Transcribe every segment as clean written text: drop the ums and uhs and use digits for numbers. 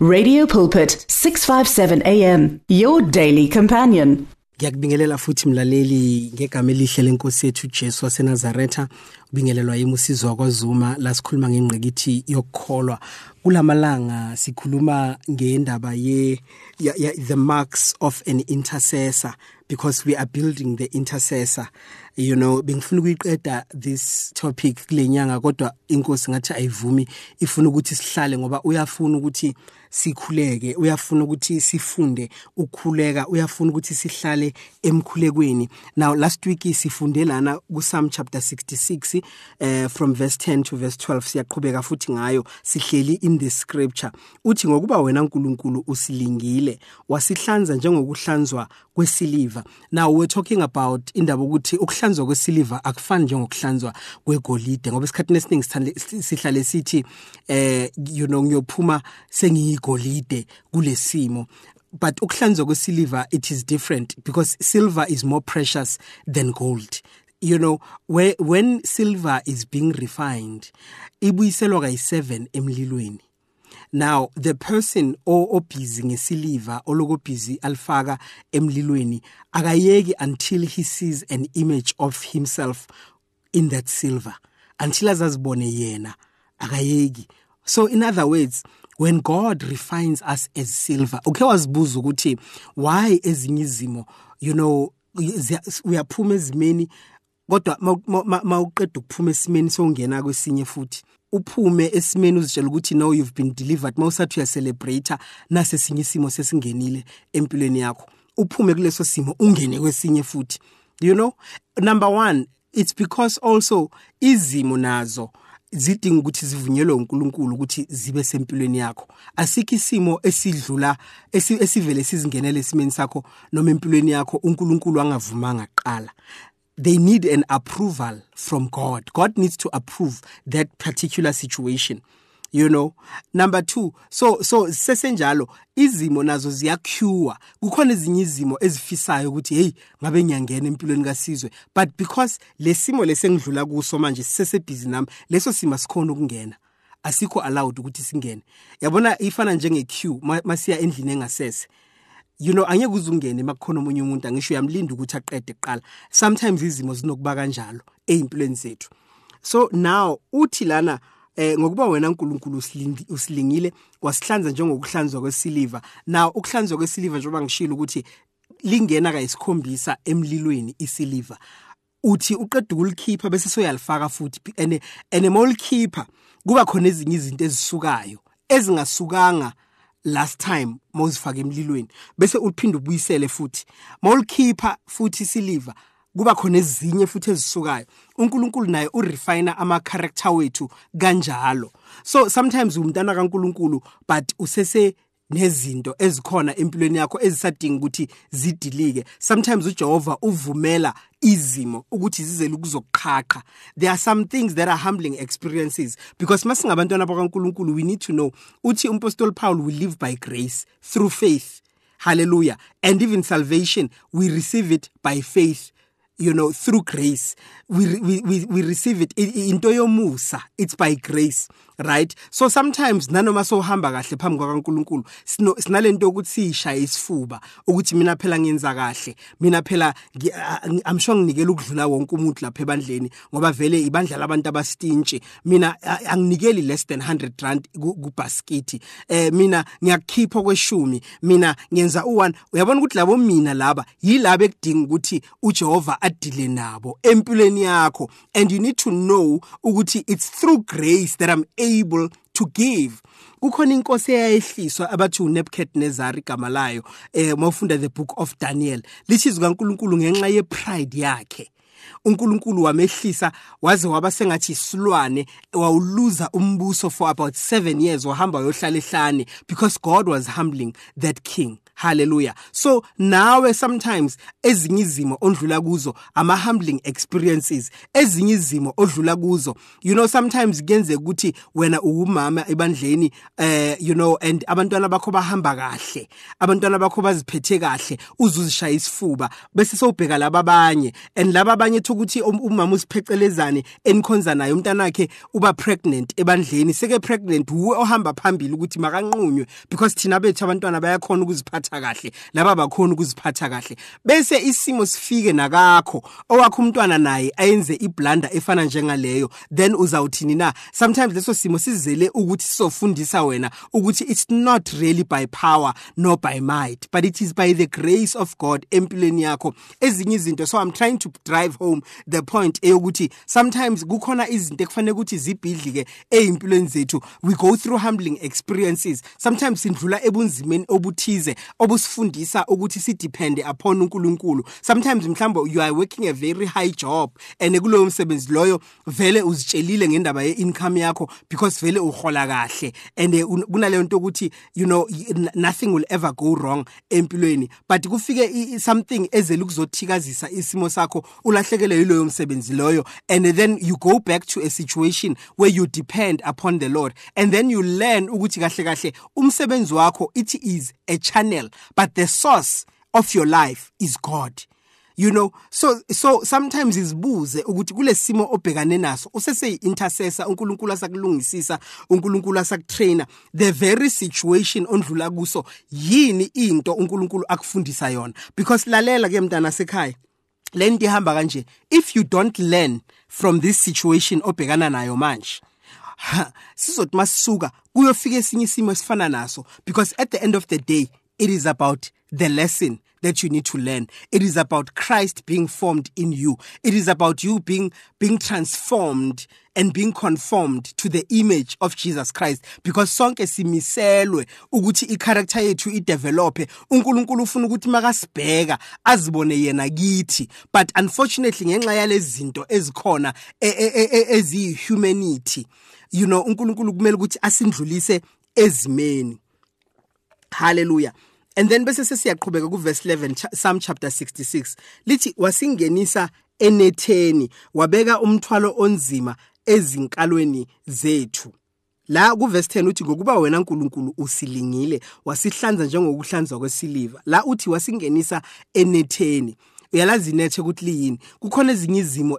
Radio Pulpit 657 AM, your daily companion. Ngiyakubingelela futhi mlaleli ngegama elihle lenkosi yethu Jesu waseNazaretha, ubingelelwa yimi Sizwe Zuma, la sikhuluma ngengqikithi yokukholwa. Kulamalanga sikhuluma ngendaba ye the marks of an intercessor, because we are building the intercessor. You know, bengifuna ukuyiqeda this topic kulenyanga kodwa inkosi ngathi ayivumi, ifuna ukuthi sihlale ngoba uyafuna ukuthi sikhuleke, uyafuna ukuthi sifunde ukukhuleka, uyafuna ukuthi sihlale emkhulekweni. Now last week sifunde lana ku Psalm chapter 66 from verse 10 to verse 12 siyaqhubeka futhi ngayo, sihleli in the scripture. Uthi ngokuba wena uNkulunkulu usilingile, wasihlanza njengokuhlanzwa kwesiliva. Now we're talking about indaba ukuthi ukuhlanzwa kwesiliva akufani njengokuhlanzwa kwegolide, ngoba isikhathi nesiningi sihlale sithi you know ngiyophuma sengi golide kulesimo. But ukuhlanzwa kwesiliva, it is different because silver is more precious than gold. You know, when silver is being refined, ibuyiselwa kayi7 emlilweni. Now the person obhizi ngesiliva olokobhizi alifaka emlilweni akayeki until he sees an image of himself in that silver, until azazibone yena akayeki. So in other words, when God refines us as silver, okay, wazibuza ukuthi why ezinye izimo, you know, we are phuma ezimeni kodwa mawuqeda ukuphuma esimeni songena kwesinye futhi uphume esimeni uzitshela ukuthi now you've been delivered, mawusathi uyacelebrate nase sinye isimo sesingenile empilweni yakho uphume kuleso simo ungene kwesinye futhi. You know, number 1, it's because also izimo nazo zidinga ukuthi zivunyelwe uNkulunkulu ukuthi zibe sempilweni yakho. Asikho isimo esidlula esivele sizingenele esimeni sakho noma empilweni yakho uNkulunkulu angavumanga qala. They need an approval from God. God needs to approve that particular situation. You know, number 2, so sesenjalo izimo nazo ziyakhuwa, kukhona ezinye izimo ezifisayo ukuthi hey ngabe nyangena empilweni kaSizwe, but because lesimo lesengidlula kuso manje sesebhizi nami, leso sima sikhona ukungena, asikho allowed ukuthi singene. Yabona ifana njenge queue masiya endlini engasese. You know, angeke uzungene makukhona umunye umuntu, angisho uyamlinda ukuthi aqede eqala. Sometimes izimo zinokuba kanjalo empilweni zethu. So now uthi lana ngokuba wena uNkulunkulu usilingile wasihlanza njengokuhlanzwa kwesiliva. Now ukuhlanzwa kwesiliva njengoba ngishilo ukuthi lingena kayisikhombisa emlilweni isiliva. Uthi uqeda ukulikhipha bese soyalifaka futhi, and emolikhipha kuba khona ezinye izinto ezisukayo ezingasukanga last time mawuzifaka emlilweni bese uphinde ubuyisele futhi. Mawulikhipha futhi isiliva kuba khona ezinye futhi ezisukayo. uNkulunkulu naye urefine ama character wethu kanjalo. So sometimes umntana kaNkulunkulu but usese nezinto ezikhona empilweni yakho ezisadinga ukuthi zidilike. Sometimes uJehova uvumela izimo ukuthi zizele ukuzoqhaqha. There are some things that are humbling experiences because masingabantwana bakaNkulunkulu we need to know. Uthi umpostoli Paul, we live by grace through faith. Hallelujah. And even salvation, we receive it by faith. You know, through grace, we receive it. Into yomusa, it's by grace, right? So sometimes nanoma sohamba kahle phambi kwaNkulunkulu sinalento ukuthi sishaye isifuba ukuthi mina phela ngenza kahle, mina phela I'm sure nginikele ukudlula wonke umuntu lapha ebandleni ngoba vele ibandla labantu abastintshe, mina anginikeli less than 100 rand kubasket, mina ngiyakhipha kweshumi, mina ngenza u1. Uyabona ukuthi labo mina laba yilabo ekudinga ukuthi uJehova adile nabo empilweni yakho, and you need to know ukuthi it's through grace that I'm able to give. Kukhona inkosi eyayehliswa abathi uNebuchadnezzar igama layo, mawufunda the Book of Daniel, lichizwa uNkulunkulu ngenxa yepride yakhe. uNkulunkulu wamehlisa waze waba sengathi isilwane, wawuluza umbuso for about 7 years, wahamba yohlala ehlane because God was humbling that king. Hallelujah. So nawe sometimes ezinye izimo ondlula kuzo ama humbling experiences, ezinye izimo odlula kuzo. You know, sometimes kuyenze ukuthi wena uwumama ebandleni, you know, and abantwana bakho bahamba kahle, abantwana bakho baziphethe kahle, uzuzishaya isifuba bese sobheka laba abanye, and laba abanye ukuthi umama usiphecelezane enkhonza naye umntanakhe uba pregnant ebandleni, seke pregnant uhamba phambili ukuthi makanqunywe, because thina bethu abantwana bayakhona ukuziphatha kahle, laba bakhona ukuziphatha kahle. Bese isimo sifike nakakho owakho umntwana naye ayenze iblunder efana njengaleyo, then uzawuthini na? Sometimes leso simo sizele ukuthi sofundisa wena ukuthi it's not really by power nor by might, but it is by the grace of God empilweni yakho ezinye izinto. So I'm trying to drive home the point eyokuthi sometimes kukhona izinto ekufanele ukuthi zibhidlike ezimpilweni zethu. We go through humbling experiences. Sometimes sindlula ebunzimeni obuthize obusifundisa ukuthi si depend upon uNkulunkulu. Sometimes mhlawumbe you are working a very high job and kulowo msebenzi loyo vele uzitshelile ngendaba ye income yakho because vele uhola kahle, and kunale nto ukuthi you know nothing will ever go wrong empilweni, but kufike something ezele ukuzothikazisa isimo sakho, ulahlekelwe yiloyo msebenzi loyo, and then you go back to a situation where you depend upon the Lord, and then you learn ukuthi kahle kahle umsebenzi wakho it is a channel, but the source of your life is God. You know, so sometimes isibuze ukuthi kule simo obhekane naso usese intercessor, uNkulunkulu asakulungisisa, uNkulunkulu asakutraina, the very situation ondlula kuso yini into uNkulunkulu akufundisa yona. Because lalela ke mntana sekhaya, le nto ihamba kanje, if you don't learn from this situation obhekana nayo manje, sizothi masisuka kuyofika esinye isimo esifana naso, because at the end of the day it is about the lesson that you need to learn. It is about Christ being formed in you. It is about you being transformed and being conformed to the image of Jesus Christ. Because sonke simiselwe ukuthi i-character yethu idevelope, uNkulunkulu ufuna ukuthi makasibheka azibone yena kithi, but unfortunately ngenxa yalezinto ezikhona eziyihumanity, you know, uNkulunkulu kumele ukuthi asindlulise ezimeni. Hallelujah. And then bese siyaqhubeka ku verse 11, Psalm chapter 66. Lithi wasingenisa enetheni, wabeka umthwalo onzima ezinkalweni zethu. La ku verse 10 uthi ngokuba wena uNkulunkulu usilingile, wasihlanza njengokuhlanzwa kwesiliva. La uthi wasingenisa enetheni. Uyalazi inethe ukuthi liyini. Kukhona ezinye izimo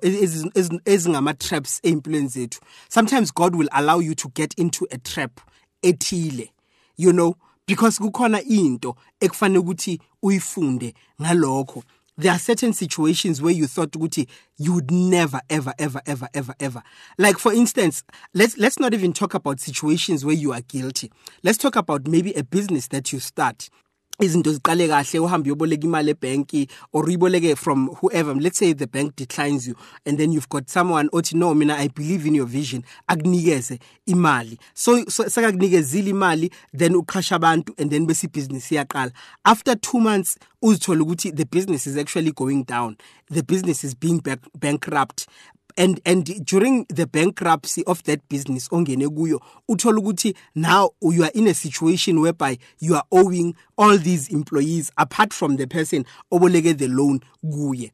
ezingama traps empilweni zethu. Sometimes God will allow you to get into a trap ethile. You know, because kukhona into ekufanele ukuthi uyifunde ngalokho. There are certain situations where you thought ukuthi you would never ever. Like for instance, let's not even talk about situations where you are guilty. Let's talk about maybe a business that you start. Izinto ziqale kahle, uhambe uyoboleka imali ebanki or uyiboleke from whoever. Let's say the bank declines you, and then you've got someone othi no mina I believe in your vision, akunikeze imali. So sakakunikezile imali, then uqhasha abantu, and then bese business iyaqala. After 2 months uzithola ukuthi the business is actually going down. The business is being bankrupt. And during the bankruptcy of that business ongene kuyo, uthola ukuthi now you are in a situation whereby you are owing all these employees apart from the person oboleke the loan kuye.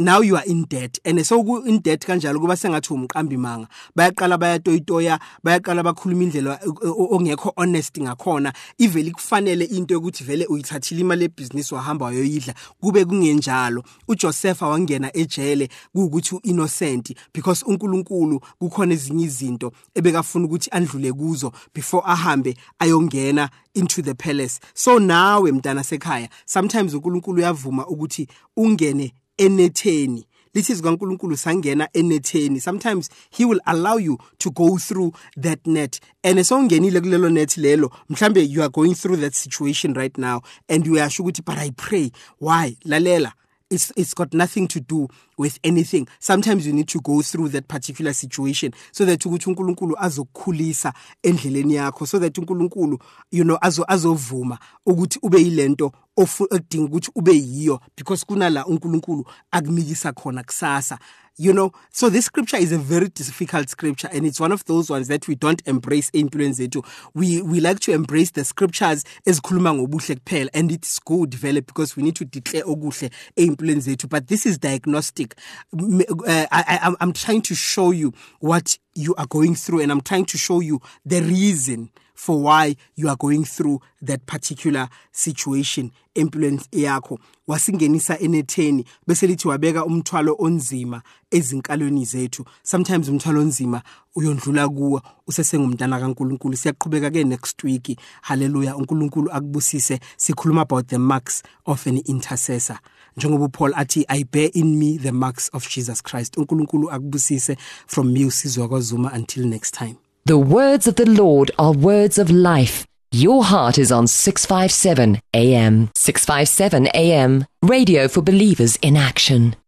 Now you are in debt, and so in debt kanjalo kuba sengathi umqambi manga, bayaqala bayatoyitoya, bayaqala bakhuluma indlela ongekho honest ngakhona, iveli kufanele into yokuthi vele uyithathile imali ebusiness wahamba yoyidla, kube kungenjalo. UJoseph wangena ejele ukuthi innocent because uNkulunkulu kukhona ezinye izinto ebekafuna ukuthi andlule kuzo before ahambe ayongena into the palace. So nawe mntana sekhaya, sometimes uNkulunkulu uyavuma ukuthi ungene enetheni. This is uNkulunkulu sangena enetheni. Sometimes he will allow you to go through that net. And so ungenile kulelo net lelo, mhlambe you are going through that situation right now and you are shukuthi, but I pray. Why? Lalela. It's got nothing to do with anything. Sometimes you need to go through that particular situation so that uNkulunkulu azokukhulisa endleleni yakho, so that uNkulunkulu, you know, azovuma ukuthi ube yilento odinga ukuthi ube yiyo, because kunala uNkulunkulu akunikisa khona kusasa. You know, so this scripture is a very difficult scripture, and it's one of those ones that we don't embrace influence into. We like to embrace the scriptures as khuluma ngobuhle kuphela, and it's good, vele, because we need to declare okuhle influence into. But this is diagnostic. I'm trying to show you what you are going through, and I'm trying to show you the reason for why you are going through that particular situation. Influence yakho wasingenisa enetheni bese lithi wabeka umthwalo onzima ezinkalweni zethu. Sometimes umthwalo onzima uyondlula kuwe usesengumntana kaNkuluNkulu. Siyaqhubeka ke next week. Hallelujah. uNkuluNkulu akubusise. Sikhuluma about the marks of an intercessor. Njengoba Paul athi, I bear in me the marks of Jesus Christ. uNkuluNkulu akubusise. From me, Sizwe Zuma, until next time. The words of the Lord are words of life. Your heart is on 657 AM. 657 AM, radio for believers in action.